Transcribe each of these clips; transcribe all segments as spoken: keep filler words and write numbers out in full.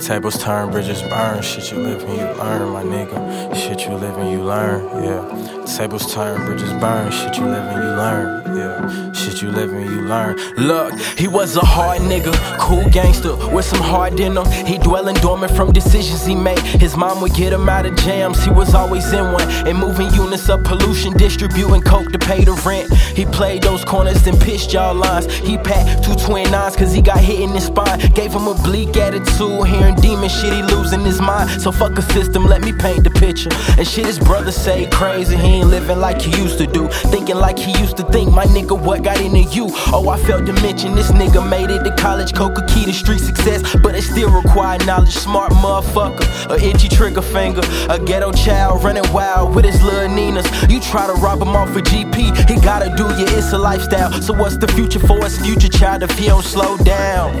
Tables turn, bridges burn. Shit you live and you learn, my nigga. Shit you live and you learn, yeah. Tables turn, bridges burn. Shit you live and you learn, yeah. Shit you live and you learn. Look, he was a hard nigga, cool gangster with some hard in him. He dwelling dormant from decisions he made. His mom would get him out of jams, he was always in one. And moving units of pollution, distributing coke to pay the rent. He played those corners and pitched y'all lines. He packed two twin nines cause he got hit in his spine. Gave him a bleak attitude, hearing demon shit, he losing his mind. So fuck a system, let me paint the picture. And shit his brother say crazy, he ain't living like he used to do. Thinking like he used to think, my nigga what got into you? Oh, I failed to mention this nigga made it to college, coca key to street success, but it still required knowledge. Smart motherfucker, a itchy trigger finger, a ghetto child running wild with his little Ninas. You try to rob him off a G P, he gotta do ya. It's a lifestyle. So what's the future for his future child if he don't slow down?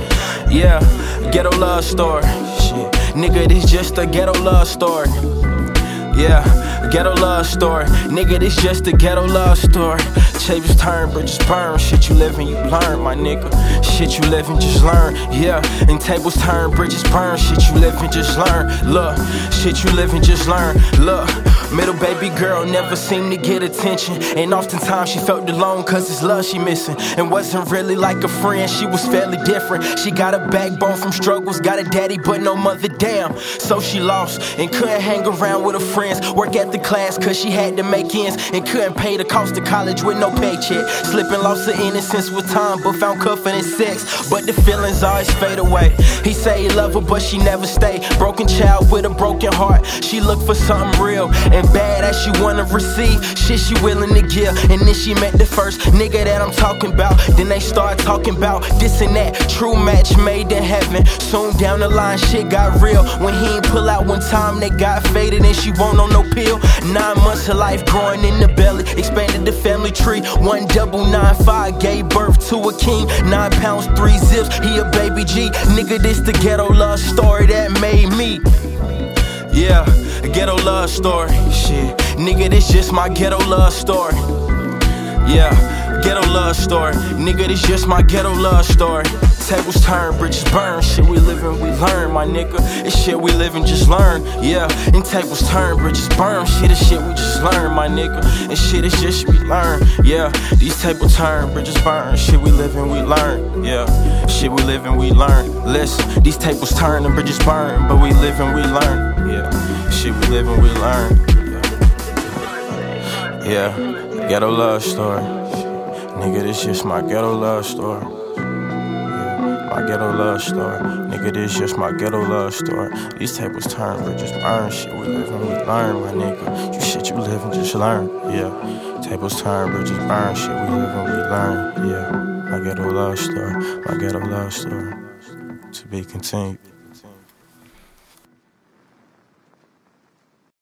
Yeah, ghetto love story. Shit, nigga, this just a ghetto love story. Yeah, ghetto love story. Nigga, this just a ghetto love story. Tables turn, bridges burn. Shit you live and you learn, my nigga. Shit you live and just learn, yeah. And tables turn, bridges burn. Shit you live and just learn, look. Shit you live and just learn, look. Middle baby girl never seemed to get attention, and oftentimes she felt alone cause it's love she missing. And wasn't really like a friend, she was fairly different. She got a backbone from struggles, got a daddy but no mother, damn. So she lost and couldn't hang around with her friends. Work at the class cause she had to make ends, and couldn't pay the cost of college with no paycheck. Slipping lost her innocence with time, but found comfort in sex. But the feelings always fade away. He say he love her but she never stay. Broken child with a broken heart, she look for something real and bad as she wanna receive, shit she willing to give. And then she met the first nigga that I'm talking about. Then they start talking about this and that. True match made in heaven. Soon down the line shit got real. When he ain't pull out one time they got faded, and she won't on no pill. Nine months of life growing in the belly, expanded the family tree. One double nine five gave birth to a king. Nine pounds three zips, he a baby G. Nigga this the ghetto love story that made me. Yeah, a ghetto love story. Shit, nigga, this just my ghetto love story. Yeah, ghetto love story. Nigga, this just my ghetto love story. Tables turn, bridges burn. Shit, we live and we learn, my nigga. It's shit we live and just learn, yeah. And tables turn, bridges burn. Shit, it's shit we just learn, my nigga. And shit, it's just shit we learn, yeah. These tables turn, bridges burn. Shit, we live and we learn, yeah. Shit, we live and we learn. Listen, these tables turn and bridges burn, but we live and we learn, yeah. Shit, we live and we learn, yeah. Yeah, ghetto love story. Nigga, this just my ghetto love story. My ghetto love story, nigga, this just my ghetto love story. These tables turn, bridges burn. Shit, we live and we learn, my nigga. You shit, you live and just learn, yeah. Tables turn, bridges burn. Shit, we live and we learn, yeah. My ghetto love story, my ghetto love story. To be continued.